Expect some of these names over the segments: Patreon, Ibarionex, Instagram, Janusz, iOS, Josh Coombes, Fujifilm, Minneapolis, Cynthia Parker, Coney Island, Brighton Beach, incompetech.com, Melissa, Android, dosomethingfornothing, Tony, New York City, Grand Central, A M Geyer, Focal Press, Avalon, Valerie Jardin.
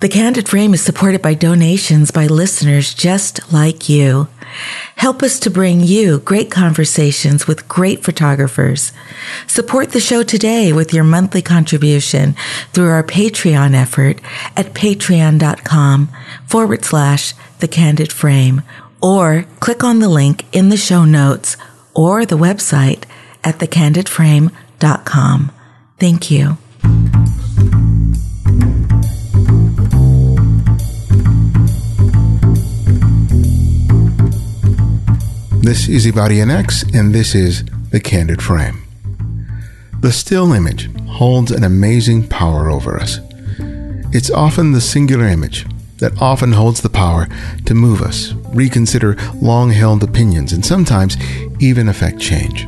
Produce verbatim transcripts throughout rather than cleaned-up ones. The Candid Frame is supported by donations by listeners just like you. Help us to bring you great conversations with great photographers. Support the show today with your monthly contribution through our Patreon effort at patreon.com forward slash The Candid Frame, or click on the link in the show notes or the website at the candid frame dot com. Thank you. This is Ibarionex, and this is The Candid Frame. The still image holds an amazing power over us. It's often the singular image that often holds the power to move us, reconsider long-held opinions, and sometimes even affect change.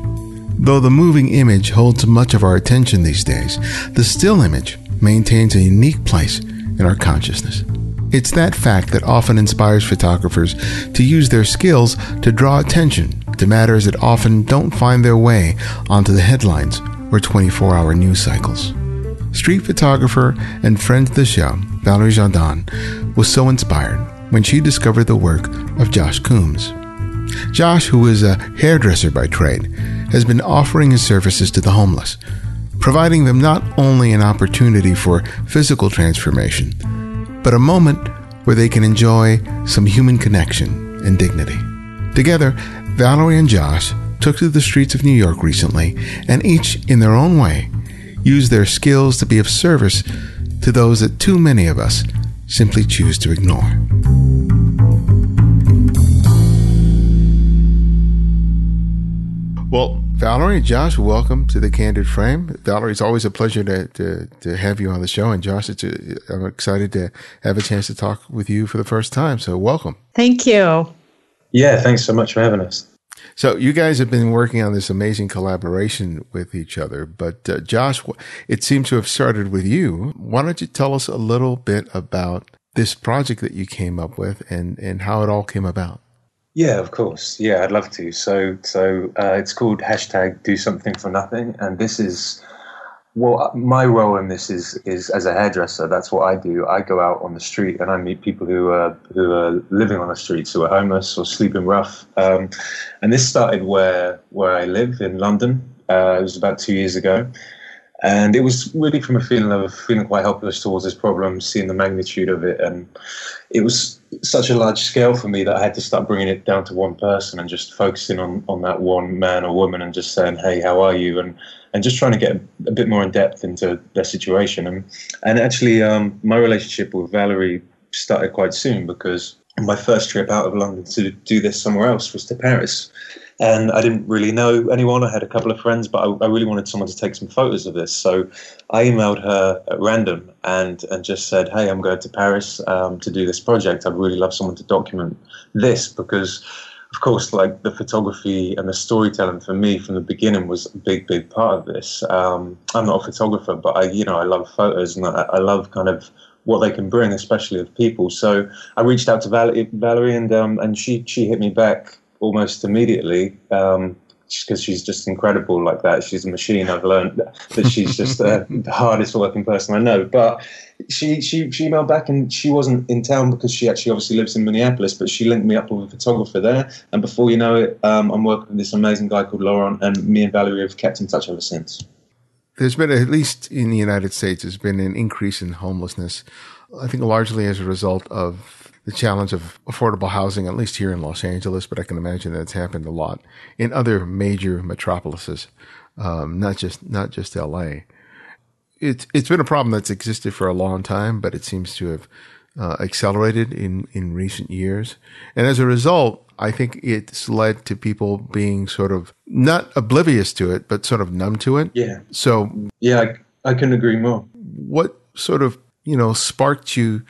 Though the moving image holds much of our attention these days, the still image maintains a unique place in our consciousness. It's that fact that often inspires photographers to use their skills to draw attention to matters that often don't find their way onto the headlines or twenty-four hour news cycles. Street photographer and friend of the show, Valerie Jardin, was so inspired when she discovered the work of Josh Coombes. Josh, who is a hairdresser by trade, has been offering his services to the homeless, providing them not only an opportunity for physical transformation, but a moment where they can enjoy some human connection and dignity. Together, Valerie and Josh took to the streets of New York recently, and each, in their own way, used their skills to be of service to those that too many of us simply choose to ignore. Well, Valerie and Josh, welcome to The Candid Frame. Valerie, it's always a pleasure to, to, to have you on the show. And Josh, it's a, I'm excited to have a chance to talk with you for the first time. So welcome. Thank you. Yeah, thanks so much for having us. So you guys have been working on this amazing collaboration with each other. But uh, Josh, it seems to have started with you. Why don't you tell us a little bit about this project that you came up with and, and how it all came about? Yeah, of course. Yeah, I'd love to. So, so uh, it's called hashtag Do Something For Nothing, and this is, well, my role in this is is as a hairdresser. That's what I do. I go out on the street and I meet people who are who are living on the streets, who are homeless or sleeping rough. Um, and this started where where I live in London. Uh, it was about two years ago, and it was really from a feeling of feeling quite helpless towards this problem, seeing the magnitude of it, and it was such a large scale for me that I had to start bringing it down to one person and just focusing on, on that one man or woman and just saying, hey, how are you? And and just trying to get a bit more in depth into their situation. And and actually, um, my relationship with Valerie started quite soon, because my first trip out of London to do this somewhere else was to Paris. And I didn't really know anyone. I had a couple of friends, but I, I really wanted someone to take some photos of this. So I emailed her at random and, and just said, hey, I'm going to Paris um, to do this project. I'd really love someone to document this, because, of course, like the photography and the storytelling for me from the beginning was a big, big part of this. Um, I'm not a photographer, but I, you know, I love photos, and I, I love kind of what they can bring, especially of people. So I reached out to Val- Valerie and um, and she she hit me back almost immediately, um, because she's just incredible like that. She's a machine. I've learned that she's just uh, the hardest working person I know. But she, she she emailed back, and she wasn't in town because she actually obviously lives in Minneapolis, but she linked me up with a photographer there. And before you know it, um, I'm working with this amazing guy called Laurent, and me and Valerie have kept in touch ever since. There's been, at least in the United States, there's been an increase in homelessness, I think largely as a result of the challenge of affordable housing, at least here in Los Angeles, but I can imagine that it's happened a lot in other major metropolises, um, not just not just L A. It's it's been a problem that's existed for a long time, but it seems to have uh, accelerated in in recent years, and as a result, I think it's led to people being sort of not oblivious to it, but sort of numb to it. Yeah. So yeah, I, I couldn't agree more. What sort of you know sparked you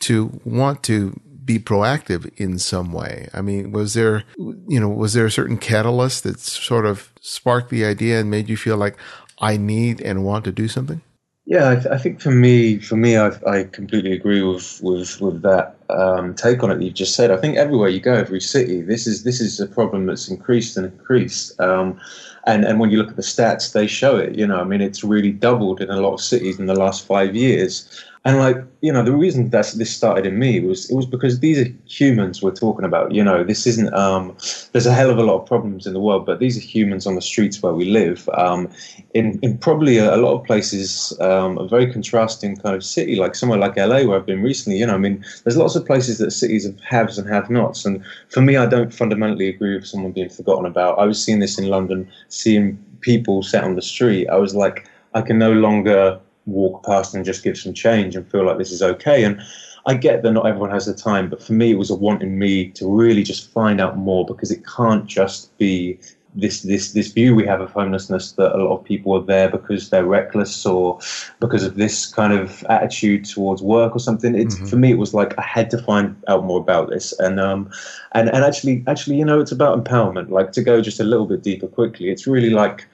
to want to be proactive in some way? I mean, was there, you know, was there a certain catalyst that sort of sparked the idea and made you feel like I need and want to do something? Yeah, I, th- I think for me, for me, I've, I completely agree with with, with that um, take on it that you've just said. I think everywhere you go, every city, this is this is a problem that's increased and increased. Um, and and when you look at the stats, they show it. You know, I mean, it's really doubled in a lot of cities in the last five years. And like, you know, the reason that this started in me was, it was because these are humans we're talking about. You know, this isn't, um, there's a hell of a lot of problems in the world, but these are humans on the streets where we live, um, in, in probably a, a lot of places, um, a very contrasting kind of city, like somewhere like L A where I've been recently. You know, I mean, there's lots of places that cities have haves and have nots. And for me, I don't fundamentally agree with someone being forgotten about. I was seeing this in London, seeing people sat on the street. I was like, I can no longer walk past and just give some change and feel like this is okay. And I get that not everyone has the time, but for me, it was a want in me to really just find out more, because it can't just be this this this view we have of homelessness that a lot of people are there because they're reckless or because of this kind of attitude towards work or something. It's, mm-hmm. for me, it was like I had to find out more about this. And um and and actually actually you know, it's about empowerment. Like, to go just a little bit deeper quickly, it's really like,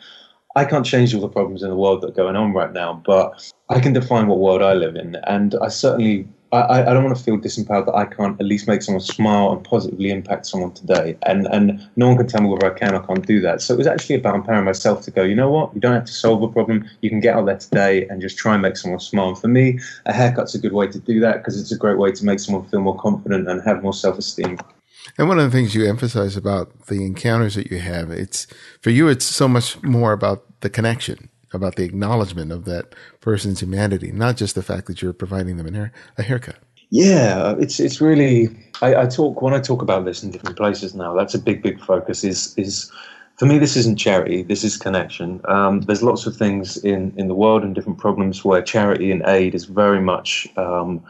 I can't change all the problems in the world that are going on right now, but I can define what world I live in. And I certainly, I, I don't want to feel disempowered that I can't at least make someone smile and positively impact someone today. And and no one can tell me whether I can or can't do that. So it was actually about empowering myself to go, you know what, you don't have to solve a problem. You can get out there today and just try and make someone smile. And for me, a haircut's a good way to do that, because it's a great way to make someone feel more confident and have more self-esteem. And one of the things you emphasize about the encounters that you have, it's, for you, it's so much more about the connection, about the acknowledgement of that person's humanity, not just the fact that you're providing them an hair, a haircut. Yeah, it's it's really, I, I talk, when I talk about this in different places now, that's a big, big focus is, is for me, this isn't charity, this is connection. Um, there's lots of things in, in the world and different problems where charity and aid is very much um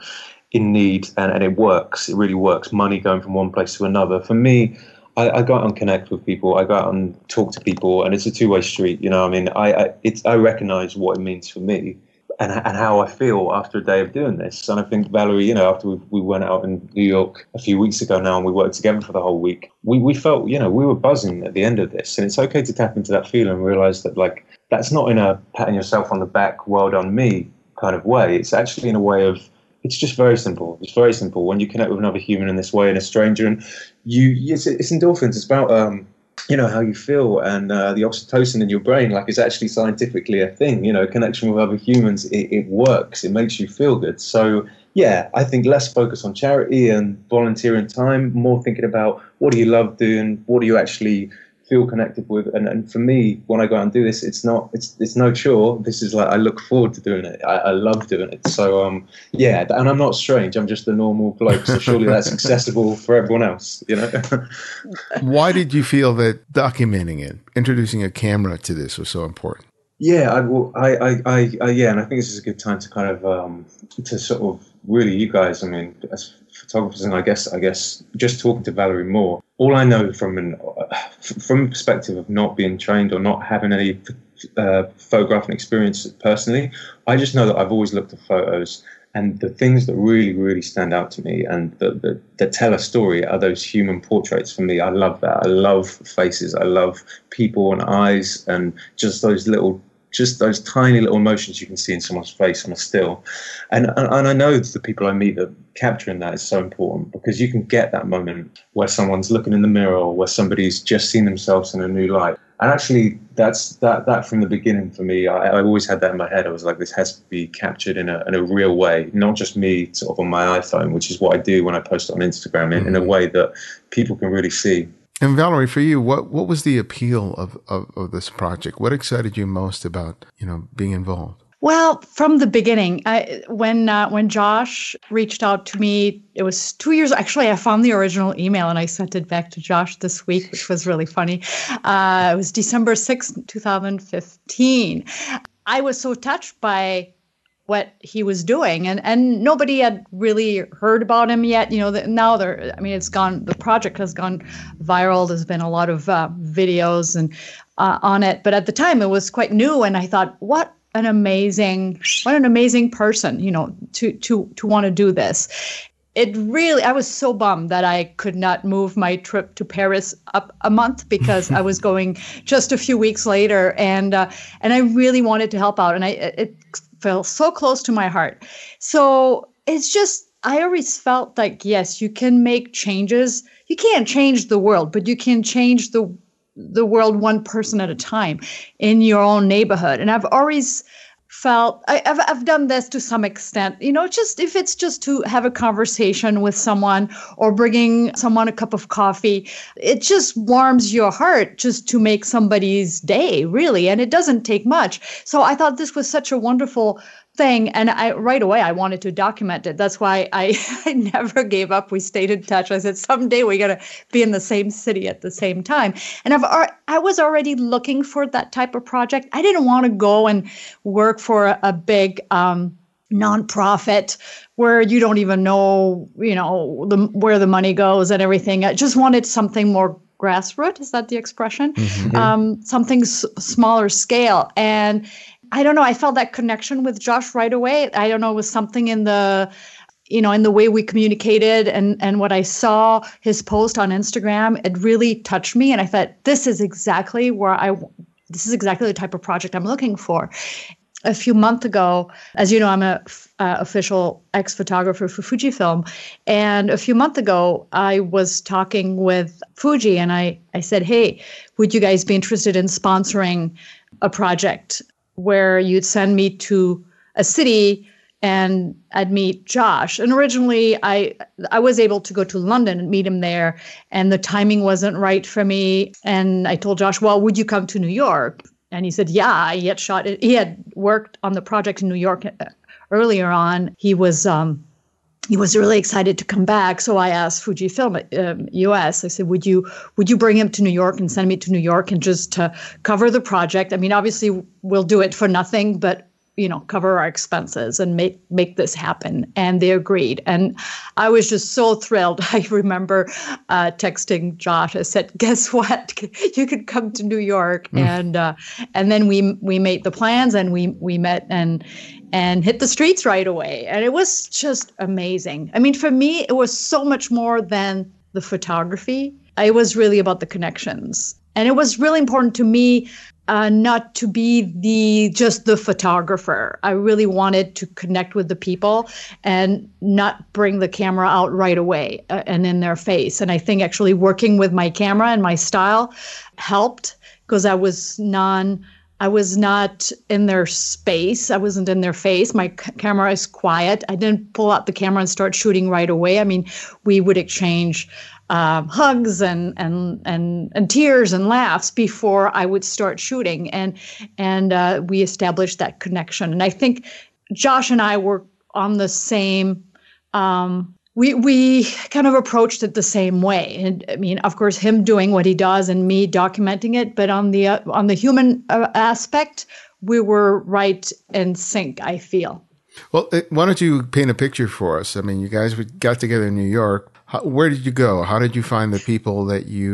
in need, and, and it works, it really works, money going from one place to another. For me, I, I go out and connect with people, I go out and talk to people, and it's a two-way street, you know, I mean, I I, it's, I recognize what it means for me and, and how I feel after a day of doing this. And I think, Valerie, you know, after we, we went out in New York a few weeks ago now, and we worked together for the whole week, we, we felt, you know, we were buzzing at the end of this, and it's okay to tap into that feeling and realize that, like, that's not in a patting yourself on the back, well done me kind of way. It's actually in a way of, it's just very simple. It's very simple. When you connect with another human in this way, and a stranger, and you, it's, it's endorphins. It's about, um, you know, how you feel, and uh, the oxytocin in your brain, like, it's actually scientifically a thing. You know, connection with other humans, it, it works. It makes you feel good. So, yeah, I think less focus on charity and volunteering time, more thinking about what do you love doing, what do you actually feel connected with. And, and for me, when I go out and do this, it's not, it's it's no chore. This is like, I look forward to doing it. I, I love doing it. So, um, yeah, and I'm not strange. I'm just a normal bloke. So surely that's accessible for everyone else, you know? Why did you feel that documenting it, introducing a camera to this, was so important? Yeah, I will. I, I, I, I, yeah, and I think this is a good time to kind of, um, to sort of really, you guys, I mean, as photographers, and I guess, I guess just talking to Valerie more, all I know from an, from a perspective of not being trained or not having any uh, photographing experience personally, I just know that I've always looked at photos, and the things that really, really stand out to me and that, that, that tell a story are those human portraits for me. I love that. I love faces. I love people and eyes, and just those little, just those tiny little emotions you can see in someone's face on a still. And, and, and I know the people I meet, that capturing that is so important, because you can get that moment where someone's looking in the mirror, or where somebody's just seen themselves in a new light. And actually, that's that that from the beginning for me, I, I always had that in my head. I was like, this has to be captured in a in a real way, not just me sort of on my iPhone, which is what I do when I post it on Instagram, mm-hmm. in, in a way that people can really see. And Valerie, for you, what, what was the appeal of, of, of this project? What excited you most about, you know, being involved? Well, from the beginning, I, when uh, when Josh reached out to me, it was two years. Actually, I found the original email and I sent it back to Josh this week, which was really funny. Uh, it was December sixth, twenty fifteen. I was so touched by what he was doing, and and nobody had really heard about him yet. You know, the, now they're, I mean, it's gone, the project has gone viral. There's been a lot of uh, videos and uh, on it, but at the time it was quite new. And I thought, what an amazing, what an amazing person, you know, to, to, to want to do this. It really, I was so bummed that I could not move my trip to Paris up a month, because I was going just a few weeks later, and, uh, and I really wanted to help out. And I, it, felt so close to my heart. So it's just, I always felt like, yes, you can make changes. You can't change the world, but you can change the the world one person at a time in your own neighborhood. And I've always felt I, I've, I've done this to some extent, you know, just if it's just to have a conversation with someone or bringing someone a cup of coffee, it just warms your heart just to make somebody's day, really. And it doesn't take much. So I thought this was such a wonderful thing. And I, right away, I wanted to document it. That's why I, I never gave up. We stayed in touch. I said, someday we're going to be in the same city at the same time. And I've, I was already looking for that type of project. I didn't want to go and work for a, a big um, nonprofit where you don't even know, you know, the, where the money goes and everything. I just wanted something more grassroots. Is that the expression? Mm-hmm. Um, something s- smaller scale. And I don't know. I felt that connection with Josh right away. I don't know. It was something in the, you know, in the way we communicated and and what I saw his post on Instagram. It really touched me, and I thought this is exactly where I. This is exactly the type of project I'm looking for. A few months ago, as you know, I'm a uh, official ex-photographer for Fujifilm, and a few months ago, I was talking with Fuji, and I I said, hey, would you guys be interested in sponsoring a project where you'd send me to a city and I'd meet Josh? And originally I I was able to go to London and meet him there, and the timing wasn't right for me. And I told Josh, well, would you come to New York? And he said, yeah, he had shot it. He had worked on the project in New York earlier on. He was um, he was really excited to come back. So I asked Fujifilm um, U S, I said, would you would you bring him to New York and send me to New York and just uh, cover the project? I mean, obviously, we'll do it for nothing, but, you know, cover our expenses and make make this happen. And they agreed. And I was just so thrilled. I remember uh, texting Josh. I said, guess what? You could come to New York. Mm. And uh, and then we we made the plans, and we we met and and hit the streets right away. And it was just amazing. I mean, for me, it was so much more than the photography. It was really about the connections. And it was really important to me Uh, not to be the just the photographer. I really wanted to connect with the people and not bring the camera out right away uh, and in their face. And I think actually working with my camera and my style helped, because I was non, I was not in their space. I wasn't in their face. My c- camera is quiet. I didn't pull out the camera and start shooting right away. I mean, we would exchange Um, hugs and, and and and tears and laughs before I would start shooting, and and uh, we established that connection. And I think Josh and I were on the same. Um, we we kind of approached it the same way. And I mean, of course, him doing what he does and me documenting it, but on the uh, on the human uh, aspect, we were right in sync, I feel. Well, why don't you paint a picture for us? I mean, you guys got together in New York. Where did you go? How did you find the people that you,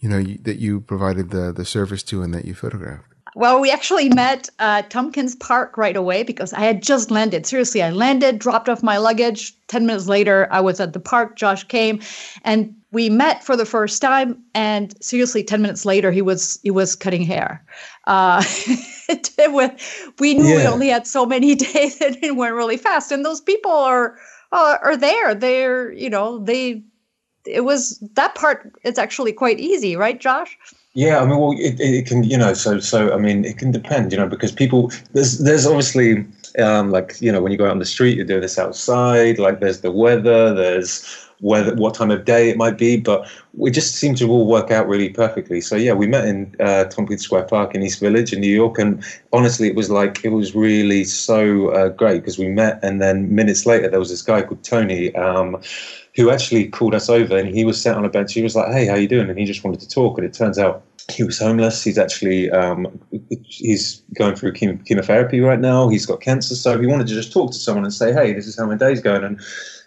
you know, you, that you provided the, the service to and that you photographed? Well, we actually met uh, Tompkins Park right away, because I had just landed. Seriously, I landed, dropped off my luggage. Ten minutes later, I was at the park. Josh came, and we met for the first time. And seriously, ten minutes later, he was he was cutting hair. Uh, it, it went, we knew yeah. we only had so many days, and it went really fast. And those people are. Uh, are there. They're, you know, they, it was that part. It's actually quite easy, right, Josh? Yeah. I mean, well, it, it can, you know, so, so, I mean, it can depend, you know, because people, there's, there's obviously, um, like, you know, when you go out on the street, you're doing this outside, like there's the weather, there's whether what time of day it might be, but we just seem to all work out really perfectly. So yeah, we met in uh, Tompkins Square Park in East Village in New York, and honestly, it was like it was really so uh, great, because we met, and then minutes later there was this guy called Tony, um, who actually called us over, and he was sat on a bench. He was like, "Hey, how you doing?" And he just wanted to talk, and it turns out he was homeless. He's actually um, he's going through chem- chemotherapy right now. He's got cancer, so he wanted to just talk to someone and say, "Hey, this is how my day's going." And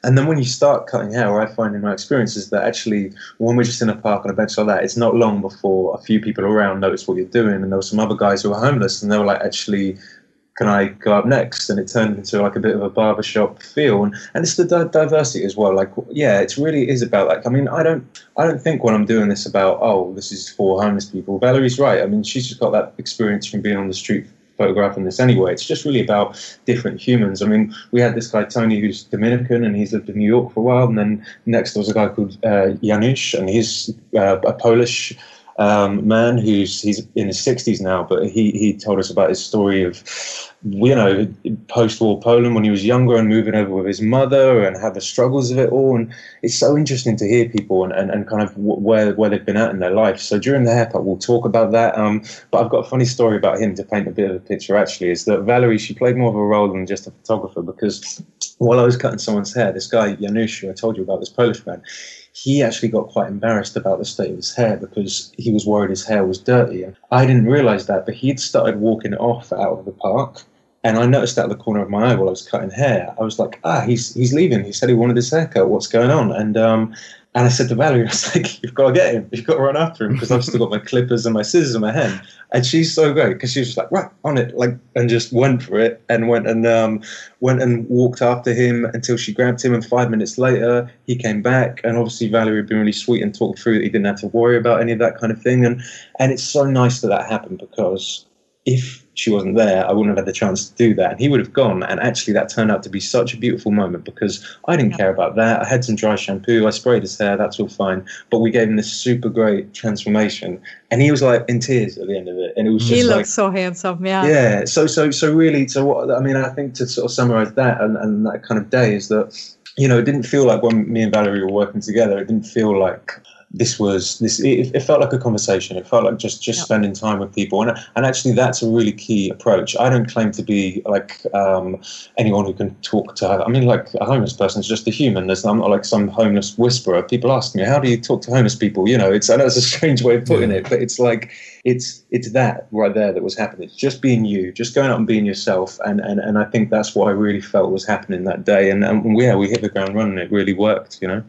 And then when you start cutting hair, what I find in my experience is that actually when we're just in a park on a bench like that, it's not long before a few people around notice what you're doing. And there were some other guys who were homeless, and they were like, actually, can I go up next? And it turned into like a bit of a barbershop feel. And, and it's the di- diversity as well. Like, yeah, it really is about that. I mean, I don't I don't think when I'm doing this about, oh, this is for homeless people. Valerie's right. I mean, she's just got that experience from being on the street photographing this anyway. It's just really about different humans. I mean, we had this guy Tony, who's Dominican, and he's lived in New York for a while, and then next there was a guy called uh, Janusz, and he's uh, a Polish um, man who's he's in his sixties now, but he, he told us about his story of, you know, post-war Poland when he was younger and moving over with his mother and had the struggles of it all. And it's so interesting to hear people and, and, and kind of where where they've been at in their life. So during the haircut, we'll talk about that. Um, but I've got a funny story about him to paint a bit of a picture, actually, is that Valerie, she played more of a role than just a photographer, because while I was cutting someone's hair, this guy, Janusz, who I told you about, this Polish man, he actually got quite embarrassed about the state of his hair because he was worried his hair was dirty. And I didn't realize that, but he'd started walking off out of the park. And I noticed that in the corner of my eye while I was cutting hair. I was like, ah, he's he's leaving. He said he wanted his haircut. What's going on? And um, and I said to Valerie, I was like, you've got to get him. You've got to run after him because I've still got my clippers and my scissors in my hand. And she's so great because she was just like, right, on it, like, and just went for it and went and um, went and walked after him until she grabbed him. And five minutes later, he came back. And obviously, Valerie had been really sweet and talked through that he didn't have to worry about any of that kind of thing. And and it's so nice that that happened, because if she wasn't there, I wouldn't have had the chance to do that. And he would have gone. And actually, that turned out to be such a beautiful moment, because I didn't care about that. I had some dry shampoo. I sprayed his hair. That's all fine. But we gave him this super great transformation. And he was like in tears at the end of it. And it was just he like, looked so handsome. Yeah. Yeah. So, so, so really, so what, I mean, I think to sort of summarize that and, and that kind of day is that, you know, it didn't feel like when me and Valerie were working together, it didn't feel like This was this. It, it felt like a conversation. It felt like just, just yeah. spending time with people, and and actually that's a really key approach. I don't claim to be like um, anyone who can talk to. I mean, like a homeless person is just a human. There's, I'm not like some homeless whisperer. People ask me, how do you talk to homeless people? You know, it's I know it's a strange way of putting yeah. it, but it's like it's it's that right there that was happening. It's just being you, just going out and being yourself, and and and I think that's what I really felt was happening that day. And, and yeah, we hit the ground running. It really worked, you know.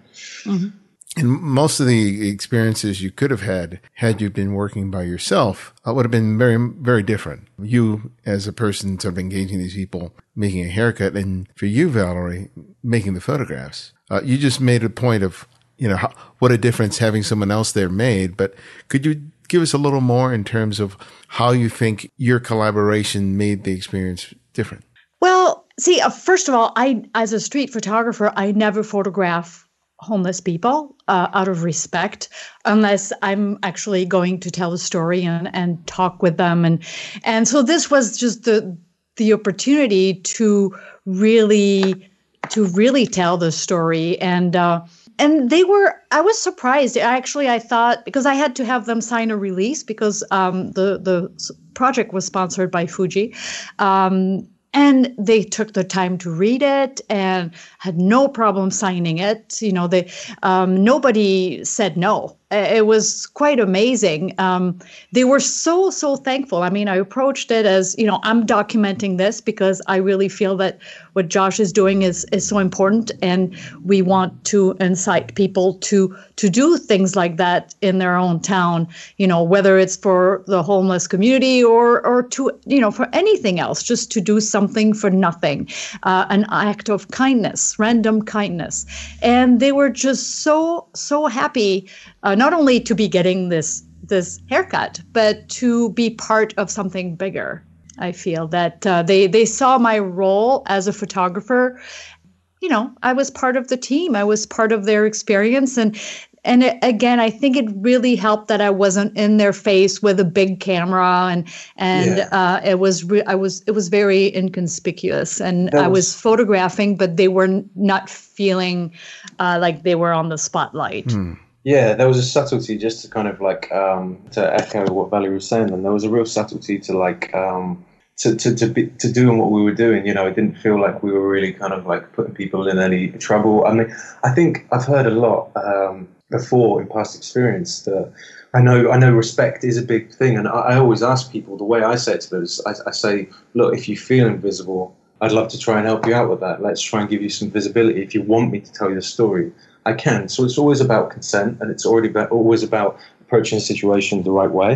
Mm-hmm. And most of the experiences you could have had, had you been working by yourself, would have been very, very different. You, as a person sort of engaging these people, making a haircut, and for you, Valerie, making the photographs. Uh, you just made a point of, you know, how, what a difference having someone else there made. But could you give us a little more in terms of how you think your collaboration made the experience different? Well, see, uh, first of all, I, as a street photographer, I never photograph homeless people uh, out of respect, unless I'm actually going to tell a story and, and talk with them. And and so this was just the the opportunity to really to really tell the story. And uh, and they were, I was surprised. Actually, I thought, because I had to have them sign a release, because um, the, the project was sponsored by Fuji. Um, And they took the time to read it and had no problem signing it. You know, they um, nobody said no. It was quite amazing. Um, they were so, so thankful. I mean, I approached it as, you know, I'm documenting this because I really feel that what Josh is doing is is so important. And we want to incite people to to do things like that in their own town, you know, whether it's for the homeless community or, or to, you know, for anything else, just to do something. Something for nothing, uh, an act of kindness, random kindness. And they were just so, so happy, uh, not only to be getting this this haircut, but to be part of something bigger. I feel that uh, they they saw my role as a photographer. You know, I was part of the team. I was part of their experience. And And it, again, I think it really helped that I wasn't in their face with a big camera, and and yeah. uh, it was re- I was it was very inconspicuous, and that I was, was photographing, but they were not feeling uh, like they were on the spotlight. Hmm. Yeah, there was a subtlety, just to kind of like um, to echo what Valerie was saying. Then there was a real subtlety to like. Um, To to to, be, to doing what we were doing, you know, it didn't feel like we were really kind of like putting people in any trouble. I mean, I think I've heard a lot um, before in past experience that I know I know respect is a big thing, and I, I always ask people, the way I say it to them is I, I say, look, if you feel invisible, I'd love to try and help you out with that. Let's try and give you some visibility. If you want me to tell you the story, I can. So it's always about consent, and it's already about, always about approaching a situation the right way.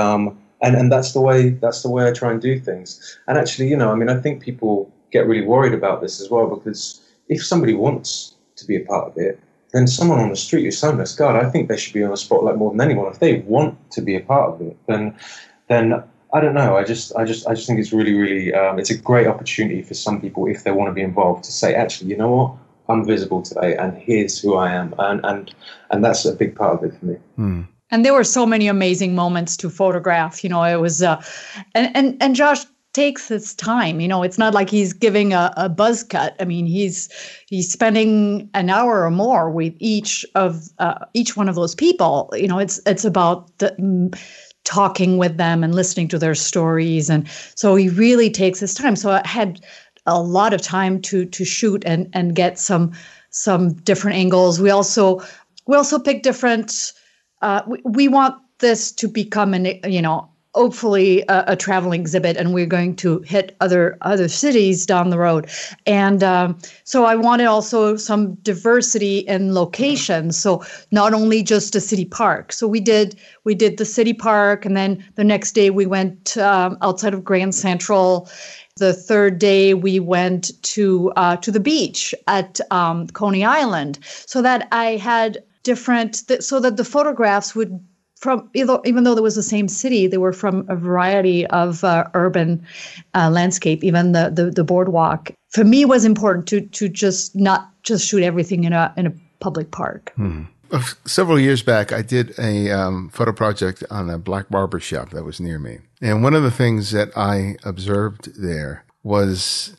Um, And and that's the way that's the way I try and do things. And actually, you know, I mean, I think people get really worried about this as well, because if somebody wants to be a part of it, then someone on the street who's homeless, God, I think they should be on the spotlight more than anyone. If they want to be a part of it, then then I don't know. I just I just I just think it's really really um, it's a great opportunity for some people, if they want to be involved, to say, actually, you know what, I'm visible today, and here's who I am, and and and that's a big part of it for me. Hmm. And there were so many amazing moments to photograph. You know, it was, uh, and, and, and Josh takes his time. You know, it's not like he's giving a, a buzz cut. I mean, he's, he's spending an hour or more with each of, uh, each one of those people. You know, it's, it's about the, mm, talking with them and listening to their stories. And so he really takes his time. So I had a lot of time to, to shoot and, and get some, some different angles. We also, we also pick different, Uh, we, we want this to become an, you know, hopefully a, a traveling exhibit, and we're going to hit other other cities down the road. And um, so I wanted also some diversity in locations. So not only just a city park. So we did we did the city park, and then the next day we went um, outside of Grand Central. The third day we went to uh, to the beach at um, Coney Island, so that I had different, th- so that the photographs would, from even though there was the same city, they were from a variety of uh, urban uh, landscape, even the, the the boardwalk. For me, it was important to to just not just shoot everything in a in a public park. Hmm. Several years back, I did a um, photo project on a black barber shop that was near me, and one of the things that I observed there was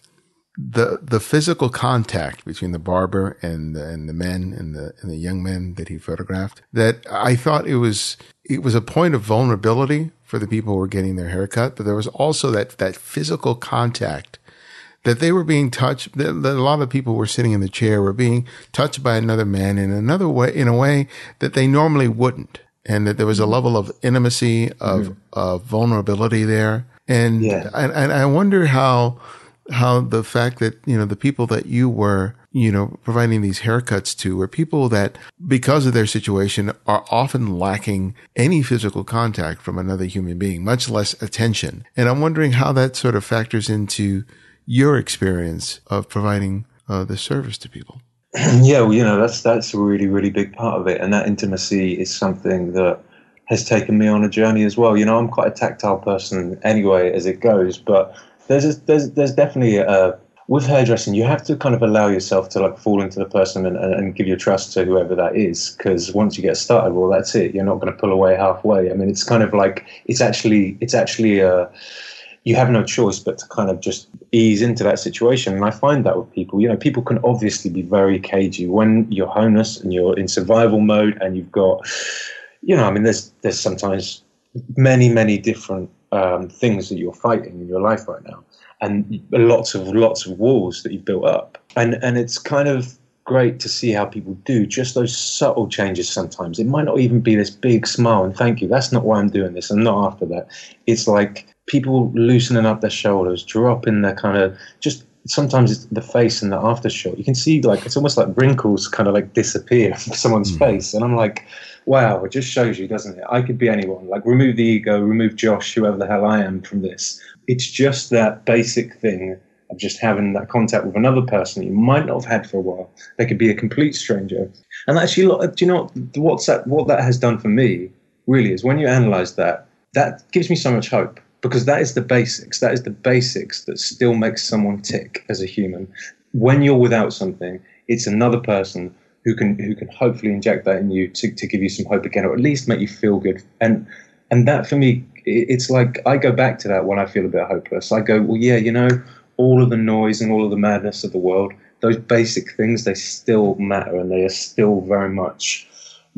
the the physical contact between the barber and the, and the men and the and the young men that he photographed, that I thought it was it was a point of vulnerability for the people who were getting their haircut, but there was also that that physical contact that they were being touched. That a lot of people were sitting in the chair were being touched by another man in another way, in a way that they normally wouldn't, and that there was a level of intimacy, of mm-hmm. of vulnerability there, and yeah. and, and I wonder how. How the fact that, you know, the people that you were, you know, providing these haircuts to were people that, because of their situation, are often lacking any physical contact from another human being, much less attention. And I'm wondering how that sort of factors into your experience of providing uh, the service to people. Yeah, well, you know, that's, that's a really, really big part of it. And that intimacy is something that has taken me on a journey as well. You know, I'm quite a tactile person anyway, as it goes, but There's, a, there's there's definitely a, with hairdressing, you have to kind of allow yourself to like fall into the person and, and, and give your trust to whoever that is, because once you get started, well, that's it. You're not going to pull away halfway. I mean, it's kind of like it's actually it's actually a, you have no choice but to kind of just ease into that situation. And I find that with people, you know, people can obviously be very cagey when you're homeless and you're in survival mode, and you've got, you know, I mean, there's there's sometimes many many different Um, things that you're fighting in your life right now, and lots of lots of walls that you've built up, and and it's kind of great to see how people do just those subtle changes. Sometimes it might not even be this big smile and thank you, that's not why I'm doing this, I'm not after that. It's like people loosening up their shoulders, dropping their kind of, just sometimes it's the face and the aftershot, you can see like it's almost like wrinkles kind of like disappear from someone's mm. face, and I'm like, wow, it just shows you, doesn't it? I could be anyone. Like, remove the ego, remove Josh, whoever the hell I am from this. It's just that basic thing of just having that contact with another person that you might not have had for a while. They could be a complete stranger. And actually, do you know what's that, what that has done for me, really, is when you analyze that, that gives me so much hope, because that is the basics. That is the basics that still makes someone tick as a human. When you're without something, it's another person who can who can hopefully inject that in you to, to give you some hope again, or at least make you feel good. And and that for me, it's like I go back to that when I feel a bit hopeless. I go, well, yeah, you know, all of the noise and all of the madness of the world, those basic things, they still matter, and they are still very much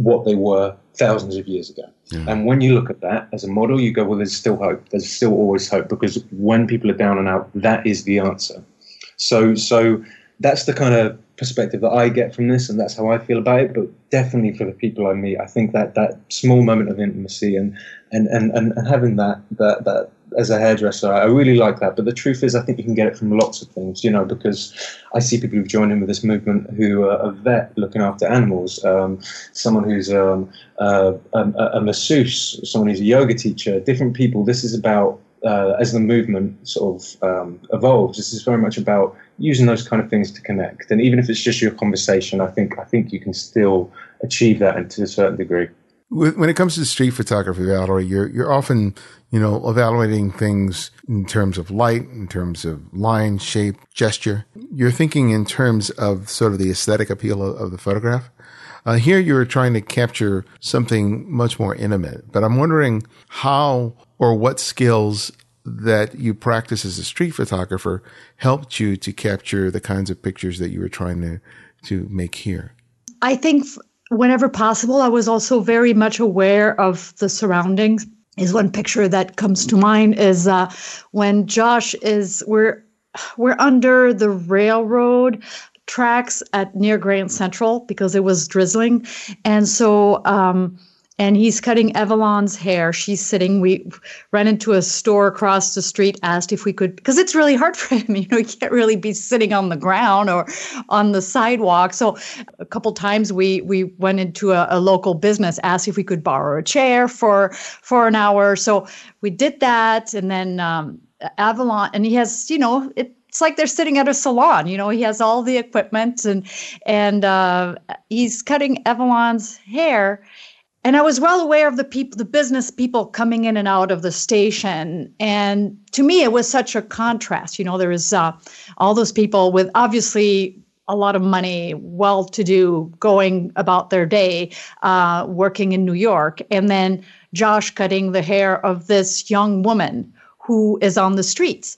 what they were thousands of years ago. Yeah. And when you look at that as a model, you go, well, there's still hope. There's still always hope, because when people are down and out, that is the answer. So so that's the kind of perspective that I get from this, and that's how I feel about it. But definitely for the people I meet, I think that that small moment of intimacy and and and, and having that, that that as a hairdresser, I really like that. But the truth is, I think you can get it from lots of things, you know, because I see people who've joined in with this movement who are a vet looking after animals, um, someone who's um, uh, a, a masseuse, someone who's a yoga teacher, different people. This is about, Uh, as the movement sort of um, evolves, this is very much about using those kind of things to connect. And even if it's just your conversation, I think I think you can still achieve that, and to a certain degree. When it comes to street photography, Valerie, you're you're often, you know, evaluating things in terms of light, in terms of line, shape, gesture. You're thinking in terms of sort of the aesthetic appeal of, of the photograph. Uh, here you were trying to capture something much more intimate, but I'm wondering how or what skills that you practice as a street photographer helped you to capture the kinds of pictures that you were trying to, to make here. I think whenever possible, I was also very much aware of the surroundings. Is one picture that comes to mind is uh, when Josh is, we're, we're under the railroad tracks at near Grand Central because it was drizzling. And so, um, and he's cutting Avalon's hair. She's sitting. We ran into a store across the street, asked if we could, because it's really hard for him. You know, he can't really be sitting on the ground or on the sidewalk. So a couple times we we went into a, a local business, asked if we could borrow a chair for for an hour. So we did that. And then um, Avalon, and he has, you know, it. It's like they're sitting at a salon, you know, he has all the equipment and and uh, he's cutting Avalon's hair. And I was well aware of the people, the business people coming in and out of the station. And to me, it was such a contrast. You know, there is uh, all those people with obviously a lot of money, well-to-do, going about their day, uh, working in New York. And then Josh cutting the hair of this young woman who is on the streets.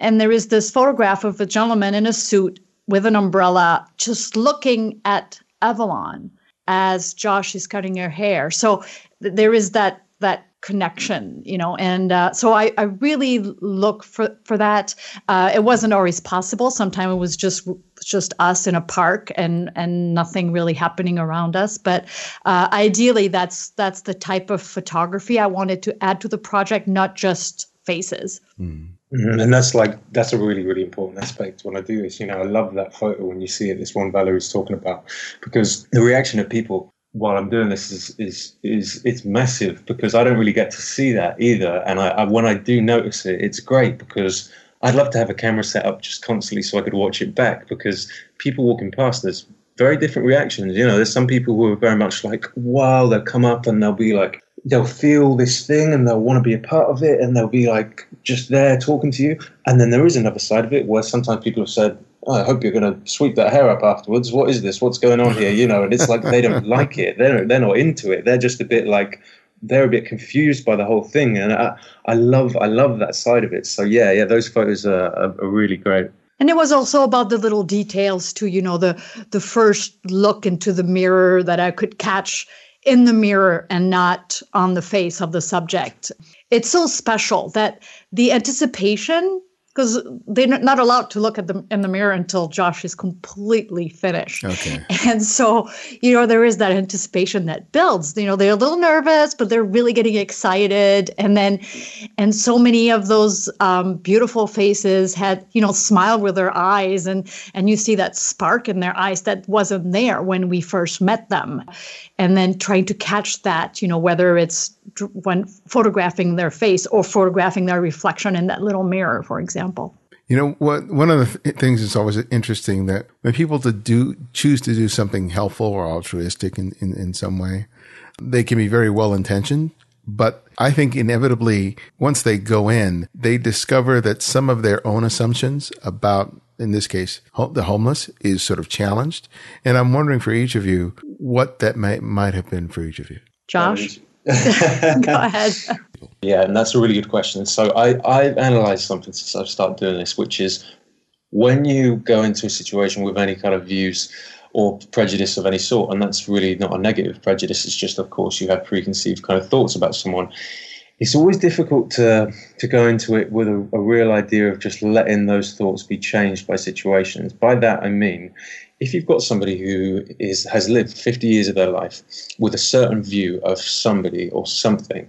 And there is this photograph of a gentleman in a suit with an umbrella just looking at Avalon as Josh is cutting her hair. So th- there is that that connection, you know, and uh, so I, I really look for, for that. Uh, it wasn't always possible. Sometimes it was just just us in a park and and nothing really happening around us. But uh, ideally, that's that's the type of photography I wanted to add to the project, not just faces. Mm. Mm-hmm. And that's like, that's a really, really important aspect when I do this. You know, I love that photo when you see it, this one Valerie's talking about, because the reaction of people while I'm doing this is, is, is it's massive, because I don't really get to see that either. And I, I when I do notice it, it's great, because I'd love to have a camera set up just constantly so I could watch it back, because people walking past this, very different reactions. You know, there's some people who are very much like, wow, they'll come up and they'll be like, they'll feel this thing and they'll want to be a part of it and they'll be like just there talking to you. And then there is another side of it where sometimes people have said, oh, I hope you're going to sweep that hair up afterwards. What is this? What's going on here? You know, and it's like they don't like it. They're, they're not into it. They're just a bit like, they're a bit confused by the whole thing. And I, I love I love that side of it. So, yeah, yeah, those photos are, are, are really great. And it was also about the little details too, you know, the the first look into the mirror that I could catch in the mirror and not on the face of the subject. It's so special that the anticipation, because they're not allowed to look at them in the mirror until Josh is completely finished. Okay. And so, you know, there is that anticipation that builds. You know, they're a little nervous, but they're really getting excited. And then, and so many of those um, beautiful faces had, you know, smile with their eyes, and and you see that spark in their eyes that wasn't there when we first met them. And then trying to catch that, you know, whether it's when photographing their face or photographing their reflection in that little mirror, for example. You know, what one of the th- things that's always interesting that when people to do choose to do something helpful or altruistic in, in, in some way, they can be very well-intentioned. But I think inevitably, once they go in, they discover that some of their own assumptions about, in this case, ho- the homeless is sort of challenged. And I'm wondering for each of you, what that might, might have been for each of you. Josh? Go ahead. Yeah, and that's a really good question. So I, I've analysed something since I've started doing this, which is when you go into a situation with any kind of views or prejudice of any sort, and that's really not a negative prejudice, it's just, of course, you have preconceived kind of thoughts about someone. It's always difficult to to go into it with a, a real idea of just letting those thoughts be changed by situations. By that, I mean, if you've got somebody who is has lived fifty years of their life with a certain view of somebody or something,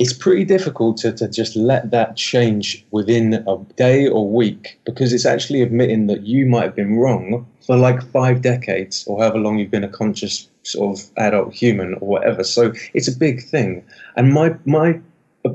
it's pretty difficult to, to just let that change within a day or week, because it's actually admitting that you might have been wrong for like five decades or however long you've been a conscious sort of adult human or whatever. So it's a big thing. And my my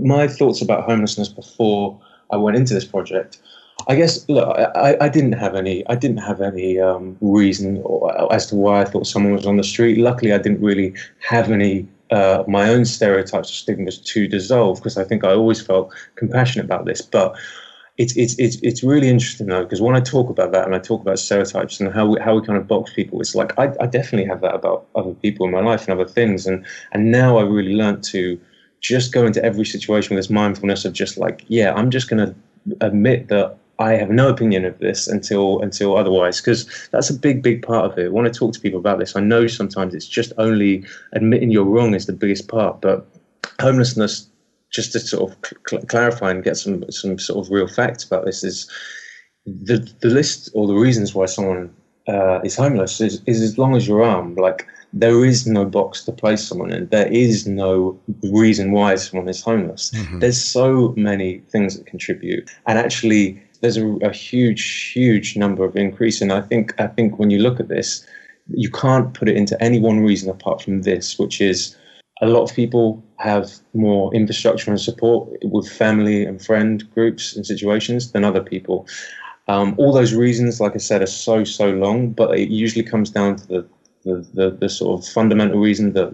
my thoughts about homelessness before I went into this project, I guess, look, I, I didn't have any, I didn't have any um, reason or, as to why I thought someone was on the street. Luckily, I didn't really have any uh, my own stereotypes or stigmas to dissolve, because I think I always felt compassionate about this. But it's it's it's it's really interesting though, because when I talk about that and I talk about stereotypes and how we, how we kind of box people, it's like I, I definitely have that about other people in my life and other things, and and now I really learned to just go into every situation with this mindfulness of just like, yeah, I'm just going to admit that I have no opinion of this until until otherwise, because that's a big, big part of it. When I talk to people about this, I know sometimes it's just only admitting you're wrong is the biggest part, but homelessness, just to sort of cl- clarify and get some, some sort of real facts about this, is the the list or the reasons why someone uh, is homeless is, is as long as your arm. Like, there is no box to place someone in. There is no reason why someone is homeless. Mm-hmm. There's so many things that contribute. And actually, there's a, a huge, huge number of increase. And I think, I think when you look at this, you can't put it into any one reason apart from this, which is a lot of people have more infrastructure and support with family and friend groups and situations than other people. Um, all those reasons, like I said, are so, so long, but it usually comes down to the The, the the sort of fundamental reason that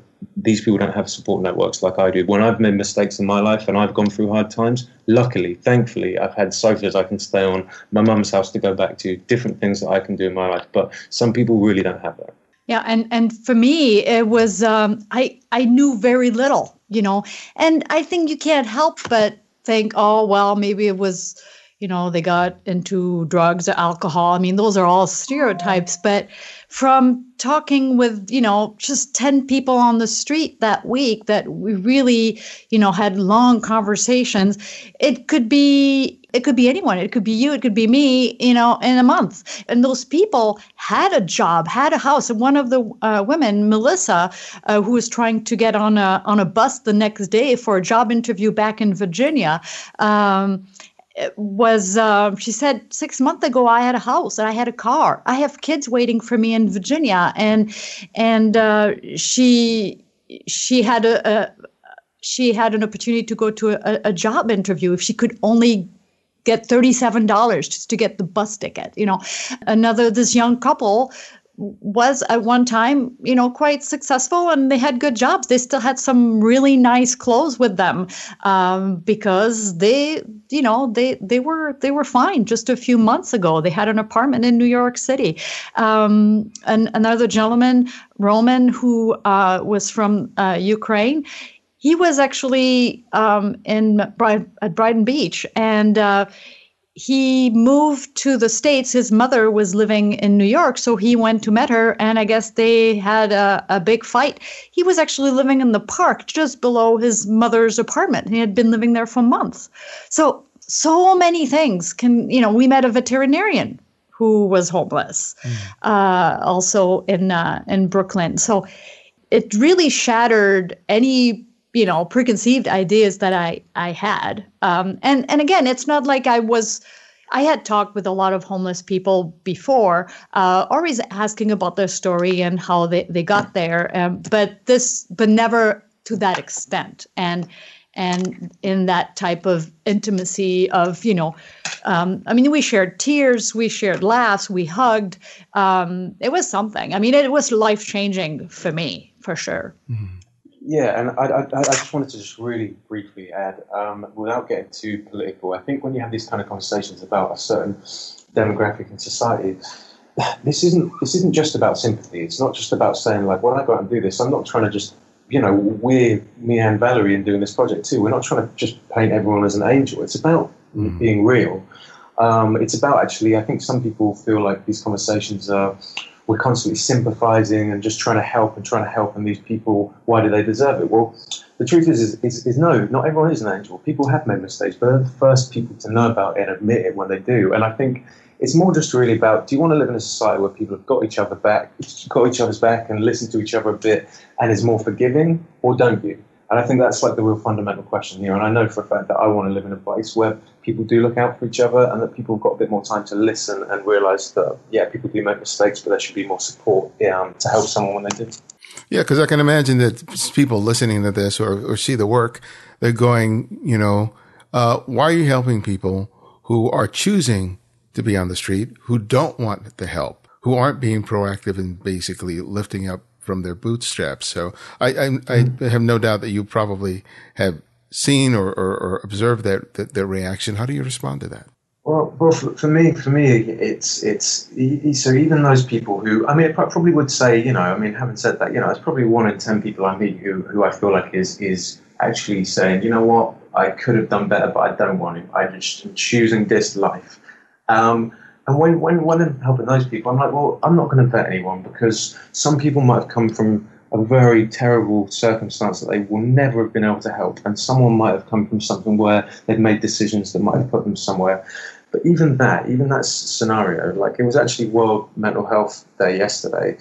these people don't have support networks like I do. When I've made mistakes in my life and I've gone through hard times, luckily, thankfully, I've had sofas I can stay on, my mum's house to go back to, different things that I can do in my life. But some people really don't have that. Yeah, and, and for me, it was, um, I, I knew very little, you know, and I think you can't help but think, oh, well, maybe it was, you know, they got into drugs or alcohol. I mean, those are all stereotypes, but from talking with, you know, just ten people on the street that week that we really, you know, had long conversations, it could be, it could be anyone. It could be you. It could be me, you know, in a month. And those people had a job, had a house. And one of the uh, women, Melissa, uh, who was trying to get on a, on a bus the next day for a job interview back in Virginia, um, It was, uh, she said, six months ago, I had a house and I had a car. I have kids waiting for me in Virginia. And and uh, she she had a, a she had an opportunity to go to a, a job interview if she could only get thirty-seven dollars just to get the bus ticket. You know, another, this young couple was at one time, you know, quite successful and they had good jobs. They still had some really nice clothes with them um, because they, you know, they they were they were fine just a few months ago. They had an apartment in New York City. Um, and another gentleman, Roman, who uh, was from uh, Ukraine, he was actually um, in at Brighton Beach and uh he moved to the States. His mother was living in New York, so he went to meet her, and I guess they had a, a big fight. He was actually living in the park just below his mother's apartment. He had been living there for months. So, so many things can, you know, we met a veterinarian who was homeless, mm. uh, also in uh, in Brooklyn. So it really shattered any you know, preconceived ideas that I, I had. Um, and, and again, it's not like I was, I had talked with a lot of homeless people before, uh, always asking about their story and how they, they got there. Um, but this, but never to that extent. And, and in that type of intimacy of, you know, um, I mean, we shared tears, we shared laughs, we hugged. Um, it was something. I mean, it was life-changing for me, for sure. Mm-hmm. Yeah, and I, I, I just wanted to just really briefly add, um, without getting too political, I think when you have these kind of conversations about a certain demographic in society, this isn't this isn't just about sympathy. It's not just about saying, like, well, I go out and do this. I'm not trying to just, you know, we're me and Valerie and doing this project too. We're not trying to just paint everyone as an angel. It's about mm-hmm. being real. Um, it's about actually, I think some people feel like these conversations are, we're constantly sympathizing and just trying to help and trying to help, and these people, why do they deserve it? Well, the truth is, is, is, is no, not everyone is an angel. People have made mistakes, but they're the first people to know about it and admit it when they do. And I think it's more just really about, do you want to live in a society where people have got each other back, got each other's back and listen to each other a bit and is more forgiving, or don't you? And I think that's like the real fundamental question here. And I know for a fact that I want to live in a place where people do look out for each other and that people have got a bit more time to listen and realise that, yeah, people do make mistakes, but there should be more support um, to help someone when they do. Yeah, because I can imagine that people listening to this or, or see the work, they're going, you know, uh, why are you helping people who are choosing to be on the street, who don't want the help, who aren't being proactive and basically lifting up from their bootstraps. So I, I, I have no doubt that you probably have seen or, or, or observed that, that their reaction. How do you respond to that? Well, well, for, for me, for me, it's it's so even those people who, I mean, I probably would say, you know, I mean, having said that, you know, it's probably one in ten people I meet who, who I feel like is is actually saying, you know what, I could have done better, but I don't want it. I just am choosing this life. Um, and when when when I'm helping those people, I'm like, well, I'm not going to vet anyone, because some people might have come from a very terrible circumstance that they will never have been able to help, and someone might have come from something where they've made decisions that might have put them somewhere. But even that, even that scenario, like, it was actually World Mental Health Day yesterday.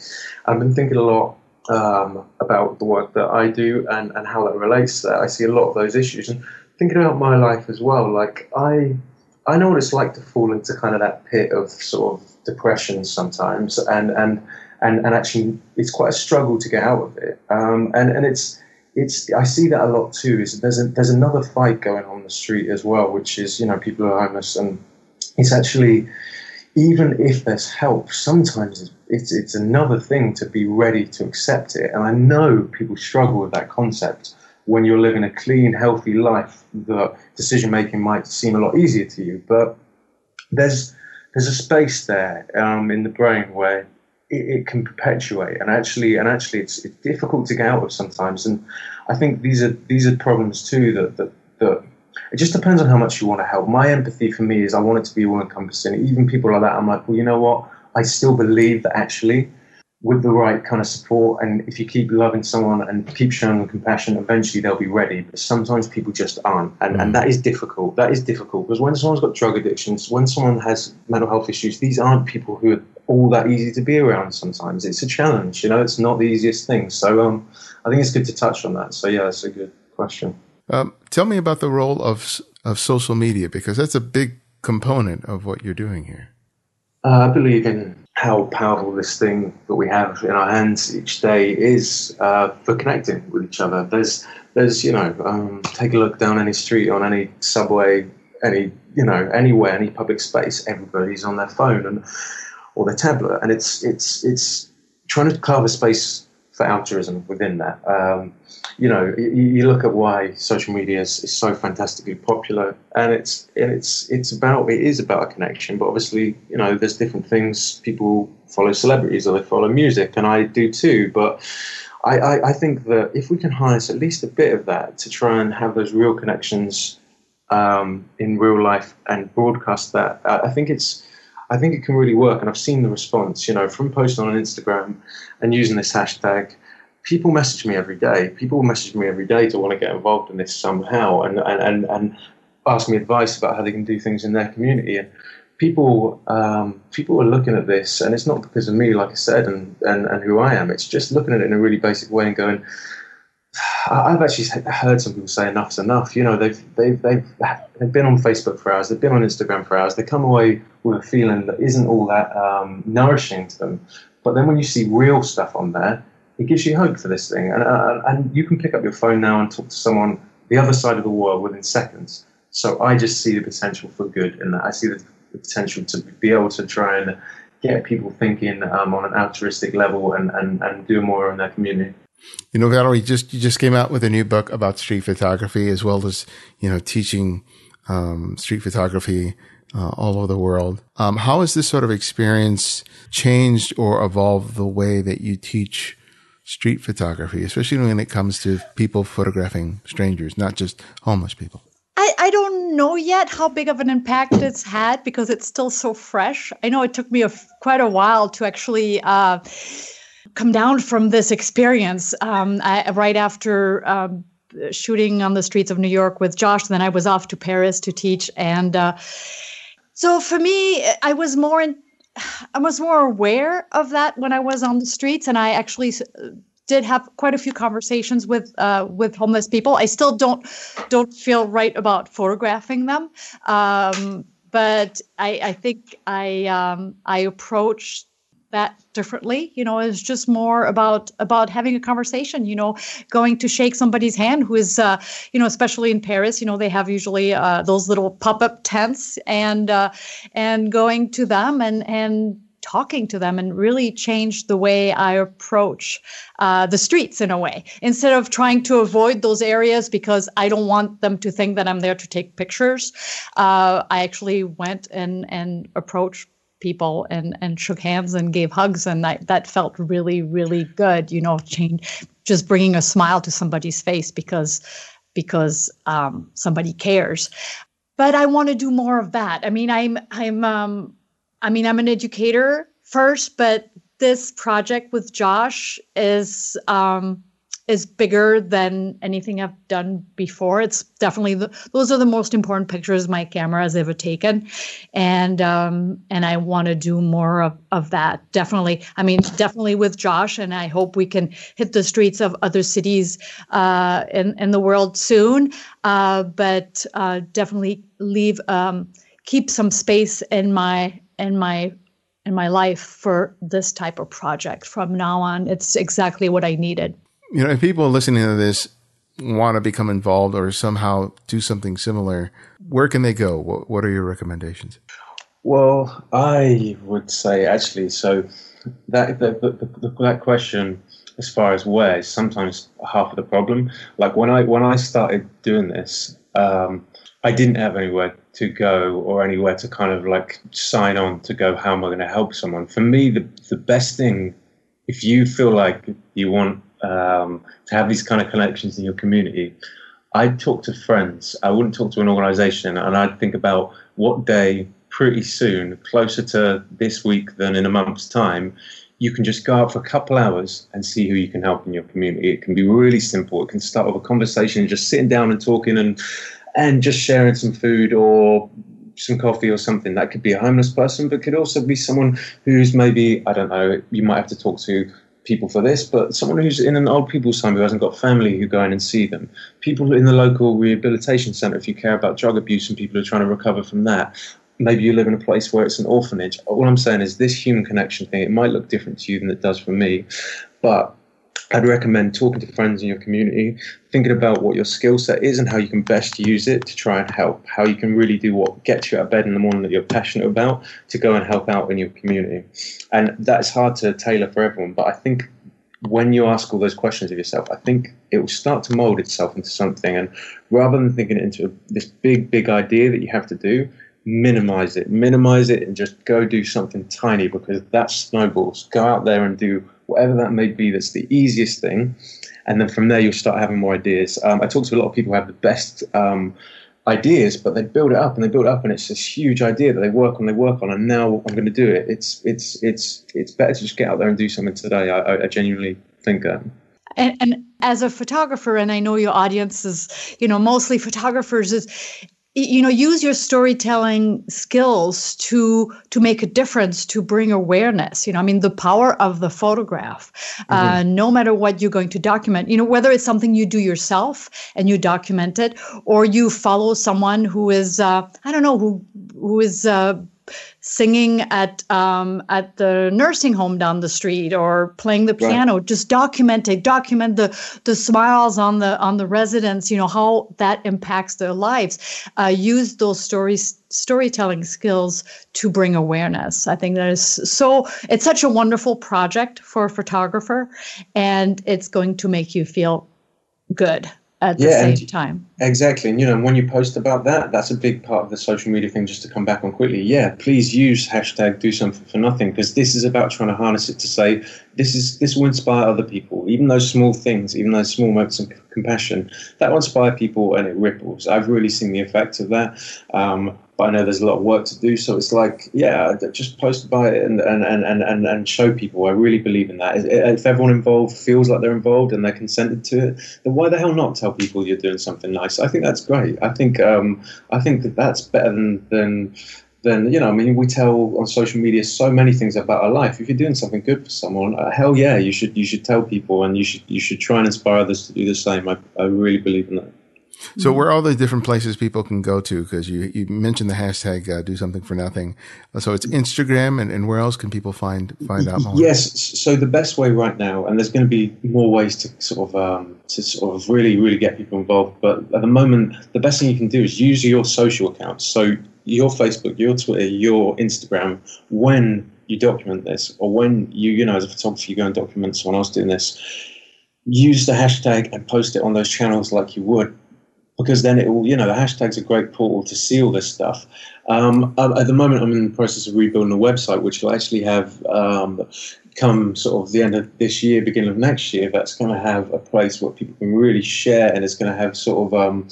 I've been thinking a lot um, about the work that I do and, and how that relates to that. I see a lot of those issues. And thinking about my life as well, like, I I know what it's like to fall into kind of that pit of sort of depression sometimes, and and, and, and actually it's quite a struggle to get out of it. Um, and, and it's... It's. I see that a lot too. Is there's a, there's another fight going on the street as well, which is, you know, people are homeless, and it's actually, even if there's help, sometimes it's it's another thing to be ready to accept it. And I know people struggle with that concept when you're living a clean, healthy life. The decision making might seem a lot easier to you, but there's there's a space there um, in the brain where it can perpetuate, and actually, and actually, it's, it's difficult to get out of sometimes. And I think these are these are problems too. That, that that it just depends on how much you want to help. My empathy for me is I want it to be all encompassing. Even people like that, I'm like, well, you know what? I still believe that actually, with the right kind of support, and if you keep loving someone and keep showing them compassion, eventually they'll be ready. But sometimes people just aren't, and mm. and that is difficult. That is difficult because when someone's got drug addictions, when someone has mental health issues, these aren't people who are all that easy to be around sometimes. It's a challenge, you know, it's not the easiest thing. So um, I think it's good to touch on that. So yeah, that's a good question. Um, tell me about the role of of social media, because that's a big component of what you're doing here. Uh, I believe in how powerful this thing that we have in our hands each day is uh, for connecting with each other. There's, there's you know, um, take a look down any street, on any subway, any, you know, anywhere, any public space, everybody's on their phone and or their tablet, and it's it's it's trying to carve a space for altruism within that. Um, you know, you, you look at why social media is, is so fantastically popular, and it's and it's it's about it is about a connection. But obviously, you know, there's different things. People follow celebrities or they follow music, and I do too. But I, I, I think that if we can harness at least a bit of that to try and have those real connections um, in real life and broadcast that, I, I think it's. I think it can really work, and I've seen the response, you know, from posting on Instagram and using this hashtag. People message me every day. People message me every day to want to get involved in this somehow and, and, and, and ask me advice about how they can do things in their community. And people um, people are looking at this, and it's not because of me, like I said, and, and, and who I am. It's just looking at it in a really basic way and going, I've actually heard some people say enough's enough. You know, they've, they've, they've, they've been on Facebook for hours. They've been on Instagram for hours. They come away with a feeling that isn't all that um, nourishing to them. But then when you see real stuff on there, it gives you hope for this thing. And, uh, and you can pick up your phone now and talk to someone the other side of the world within seconds. So I just see the potential for good in that. I see the, the potential to be able to try and get people thinking um, on an altruistic level and, and, and do more in their community. You know, Valerie, just you just came out with a new book about street photography, as well as, you know, teaching um, street photography uh, all over the world. Um, how has this sort of experience changed or evolved the way that you teach street photography, especially when it comes to people photographing strangers, not just homeless people? I, I don't know yet how big of an impact it's had because it's still so fresh. I know it took me a, quite a while to actually uh, come down from this experience. Um, I, right after um, shooting on the streets of New York with Josh, then I was off to Paris to teach. And uh, so for me, I was more in, I was more aware of that when I was on the streets, and I actually did have quite a few conversations with uh, with homeless people. I still don't don't feel right about photographing them, um, but I, I think I um, I approached that differently. You know, it's just more about about having a conversation, you know, going to shake somebody's hand who is, uh, you know, especially in Paris, you know, they have usually uh, those little pop-up tents, and uh, and going to them and and talking to them and really changed the way I approach uh, the streets in a way. Instead of trying to avoid those areas because I don't want them to think that I'm there to take pictures, uh, I actually went and, and approached people and, and shook hands and gave hugs. And I, that felt really, really good, you know, change, just bringing a smile to somebody's face because, because um, somebody cares. But I want to do more of that. I mean, I'm, I'm, um, I mean, I'm an educator first, but this project with Josh is, um, is bigger than anything I've done before. It's definitely, the, those are the most important pictures my camera has ever taken. And, um, and I want to do more of, of that. Definitely. I mean, definitely with Josh, and I hope we can hit the streets of other cities, uh, in, in the world soon. Uh, but, uh, definitely leave, um, keep some space in my, in my, in my life for this type of project from now on. It's exactly what I needed. You know, if people listening to this want to become involved or somehow do something similar, where can they go? What, what are your recommendations? Well, I would say actually, so that the, the, the, that question as far as where is sometimes half of the problem. Like when I when I started doing this, um, I didn't have anywhere to go or anywhere to kind of like sign on to go, how am I going to help someone? For me, the the best thing, if you feel like you want Um, to have these kind of connections in your community, I'd talk to friends. I wouldn't talk to an organization, and I'd think about what day pretty soon, closer to this week than in a month's time, you can just go out for a couple hours and see who you can help in your community. It can be really simple. It can start with a conversation, just sitting down and talking and and just sharing some food or some coffee or something. That could be a homeless person, but could also be someone who's maybe, I don't know, you might have to talk to people for this, but someone who's in an old people's home who hasn't got family, who go in and see them. People in the local rehabilitation centre, if you care about drug abuse and people who are trying to recover from that. Maybe you live in a place where it's an orphanage. All I'm saying is this human connection thing, it might look different to you than it does for me, but I'd recommend talking to friends in your community, thinking about what your skill set is and how you can best use it to try and help, how you can really do what gets you out of bed in the morning that you're passionate about to go and help out in your community. And that's hard to tailor for everyone, but I think when you ask all those questions of yourself, I think it will start to mold itself into something. And rather than thinking it into this big, big idea that you have to do, minimize it, minimize it and just go do something tiny, because that snowballs. Go out there and do whatever that may be, that's the easiest thing. And then from there, you'll start having more ideas. Um, I talk to a lot of people who have the best um, ideas, but they build it up and they build it up, and it's this huge idea that they work on, they work on, and now I'm going to do it. It's it's it's it's better to just get out there and do something today. I, I genuinely think that. And, and as a photographer, and I know your audience is, you know, mostly photographers, is, you know, use your storytelling skills to to make a difference, to bring awareness. You know, I mean, the power of the photograph, mm-hmm. uh, no matter what you're going to document, you know, whether it's something you do yourself and you document it, or you follow someone who is, uh, I don't know, who who is uh, singing at um, at the nursing home down the street or playing the piano, right. Just document it, document the the smiles on the on the residents, you know, how that impacts their lives. Uh, use those stories, storytelling skills to bring awareness. I think that is so, it's such a wonderful project for a photographer, and it's going to make you feel good at the yeah, same and, time. Exactly. And, you know, when you post about that, that's a big part of the social media thing, just to come back on quickly. Yeah, please use hashtag do something for nothing, because this is about trying to harness it to say, this is this will inspire other people. Even those small things, even those small moments of compassion, that will inspire people and it ripples. I've really seen the effect of that. Um, but I know there's a lot of work to do. So it's like, yeah, just post about it and, and, and, and, and show people. I really believe in that. If everyone involved feels like they're involved and they're consented to it, then why the hell not tell people you're doing something nice? I think that's great. I think um, I think that that's better than, than, than, you know, I mean, we tell on social media so many things about our life. If you're doing something good for someone, uh, hell yeah, you should you should tell people, and you should, you should try and inspire others to do the same. I, I really believe in that. So where are all the different places people can go to? Because you, you mentioned the hashtag uh, do something for nothing. So it's Instagram, and, and where else can people find find out more? Yes, so the best way right now, and there's going to be more ways to sort of um, to sort of really, really get people involved. But at the moment, the best thing you can do is use your social accounts. So your Facebook, your Twitter, your Instagram, when you document this, or when you, you know, as a photographer, you go and document someone else doing this, use the hashtag and post it on those channels like you would, because then it will, you know, the hashtag's a great portal to see all this stuff. Um, at the moment, I'm in the process of rebuilding the website, which will actually have, um, come sort of the end of this year, beginning of next year, that's going to have a place where people can really share, and it's going to have sort of um,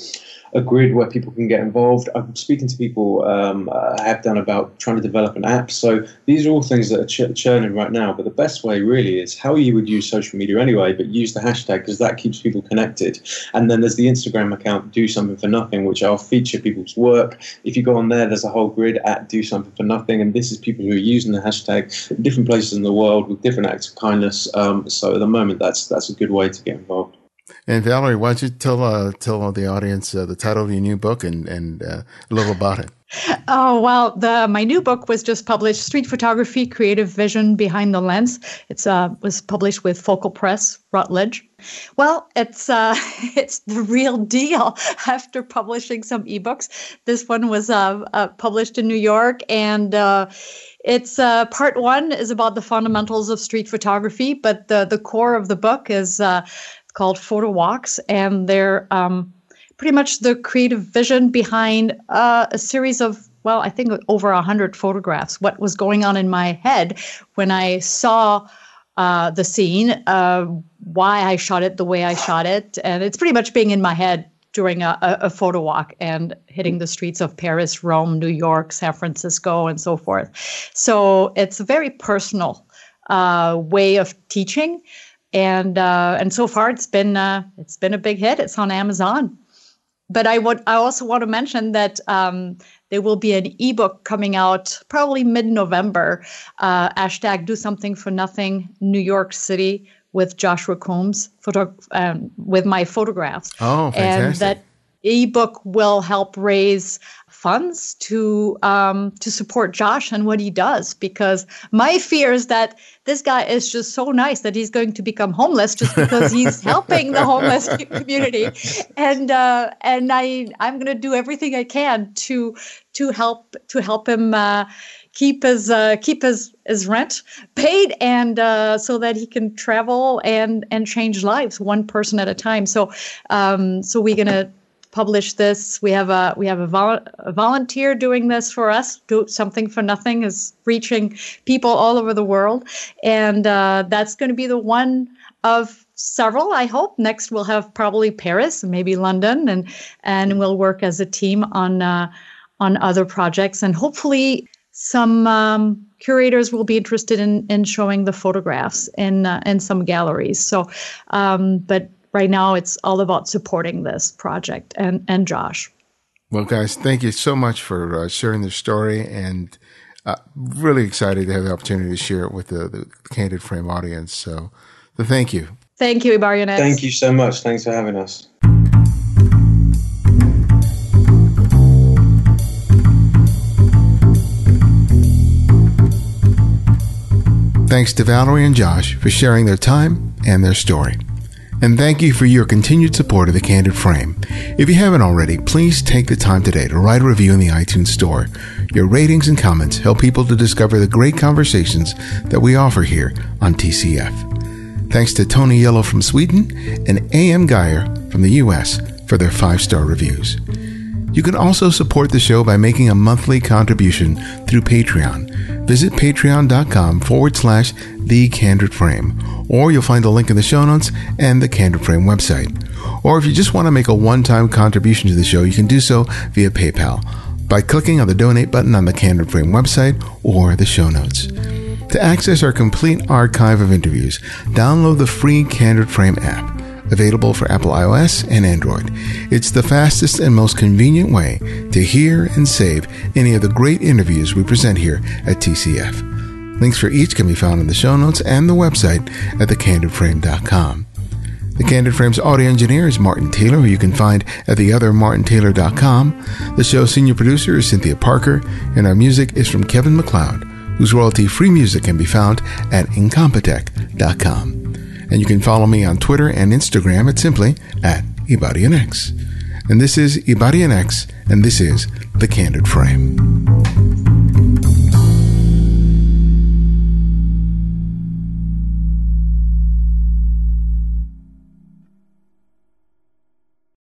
a grid where people can get involved. I'm speaking to people um, I have done about trying to develop an app. So these are all things that are ch churning right now. But the best way really is how you would use social media anyway, but use the hashtag, because that keeps people connected. And then there's the Instagram account, Do Something For Nothing, which I'll feature people's work. If you go on there, there's a whole grid at Do Something For Nothing. And this is people who are using the hashtag, different places in the world with different acts of kindness. Um, so at the moment, that's, that's a good way to get involved. And Valerie, why don't you tell uh, tell the audience uh, the title of your new book and and uh, a little about it? Oh, well, the, my new book was just published, Street Photography, Creative Vision Behind the Lens. It uh, was published with Focal Press, Routledge. Well, it's uh, it's the real deal after publishing some ebooks. This one was uh, uh, published in New York, and uh, it's uh, part one is about the fundamentals of street photography, but the, the core of the book is uh, called Photo Walks, and they're um, pretty much the creative vision behind uh, a series of, well, I think over one hundred photographs, what was going on in my head when I saw uh, the scene, uh, why I shot it the way I shot it. And it's pretty much being in my head during a, a photo walk and hitting the streets of Paris, Rome, New York, San Francisco, and so forth. So it's a very personal uh, way of teaching. And uh, and so far, it's been uh, it's been a big hit. It's on Amazon. But I would I also want to mention that um, there will be an ebook coming out probably mid-November. Uh, hashtag Do Something For Nothing, New York City, with Josh Coombes, photo um, with my photographs. Oh, fantastic! And that ebook will help raise funds to um, to support Josh and what he does, because my fear is that this guy is just so nice that he's going to become homeless just because he's helping the homeless community, and uh, and I I'm gonna do everything I can to to help to help him uh, keep his uh, keep his his rent paid, and uh, so that he can travel and and change lives one person at a time. So um, so we're gonna publish this. We have a we have a, vol a volunteer doing this for us. Do Something For Nothing is reaching people all over the world, and uh, that's going to be the one of several. I hope next we'll have probably Paris and maybe London, and and we'll work as a team on uh, on other projects, and hopefully some um, curators will be interested in in showing the photographs in uh, in some galleries. So, um, but. Right now, it's all about supporting this project and, and Josh. Well, guys, thank you so much for uh, sharing the story, and uh, really excited to have the opportunity to share it with the, the Candid Frame audience. So, so thank you. Thank you, Ibarionex. Thank you so much. Thanks for having us. Thanks to Valerie and Josh for sharing their time and their story. And thank you for your continued support of The Candid Frame. If you haven't already, please take the time today to write a review in the iTunes store. Your ratings and comments help people to discover the great conversations that we offer here on T C F. Thanks to Tony Yellow from Sweden and A M Geyer from the U S for their five-star reviews. You can also support the show by making a monthly contribution through Patreon. Visit patreon.com forward slash The Candid Frame, or you'll find the link in the show notes and the Candid Frame website. Or if you just want to make a one-time contribution to the show, you can do so via PayPal by clicking on the donate button on the Candid Frame website or the show notes. To access our complete archive of interviews, download the free Candid Frame app, available for Apple iOS and Android. It's the fastest and most convenient way to hear and save any of the great interviews we present here at T C F. Links for each can be found in the show notes and the website at the candid frame dot com. The Candid Frame's audio engineer is Martin Taylor, who you can find at the other martin taylor dot com. The show's senior producer is Cynthia Parker, and our music is from Kevin MacLeod, whose royalty-free music can be found at incompetech dot com. And you can follow me on Twitter and Instagram at simply at Ibarionex. And this is Ibarionex, and this is The Candid Frame.